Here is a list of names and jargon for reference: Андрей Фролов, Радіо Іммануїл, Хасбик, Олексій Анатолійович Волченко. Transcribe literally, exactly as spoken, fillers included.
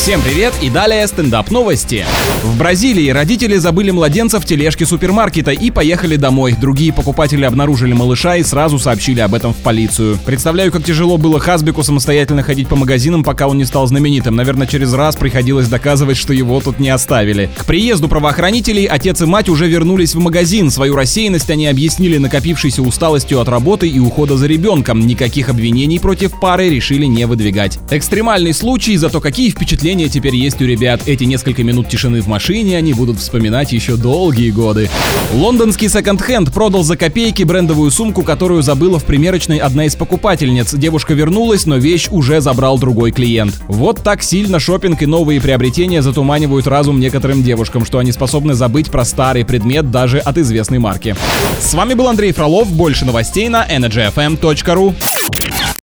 Всем привет и далее стендап новости. В Бразилии родители забыли младенца в тележке супермаркета и поехали домой. Другие покупатели обнаружили малыша и сразу сообщили об этом в полицию. Представляю, как тяжело было Хасбику самостоятельно ходить по магазинам, пока он не стал знаменитым. Наверное, через раз приходилось доказывать, что его тут не оставили. К приезду правоохранителей отец и мать уже вернулись в магазин. Свою рассеянность они объяснили накопившейся усталостью от работы и ухода за ребенком. Никаких обвинений против пары решили не выдвигать. Экстремальный случай, зато какие впечатления теперь есть у ребят. Эти несколько минут тишины в машине они будут вспоминать еще долгие годы. Лондонский секонд-хенд продал за копейки брендовую сумку, которую забыла в примерочной одна из покупательниц. Девушка вернулась, но вещь уже забрал другой клиент. Вот так сильно шопинг и новые приобретения затуманивают разум некоторым девушкам, что они способны забыть про старый предмет даже от известной марки. С вами был Андрей Фролов. Больше новостей на energy f m dot r u.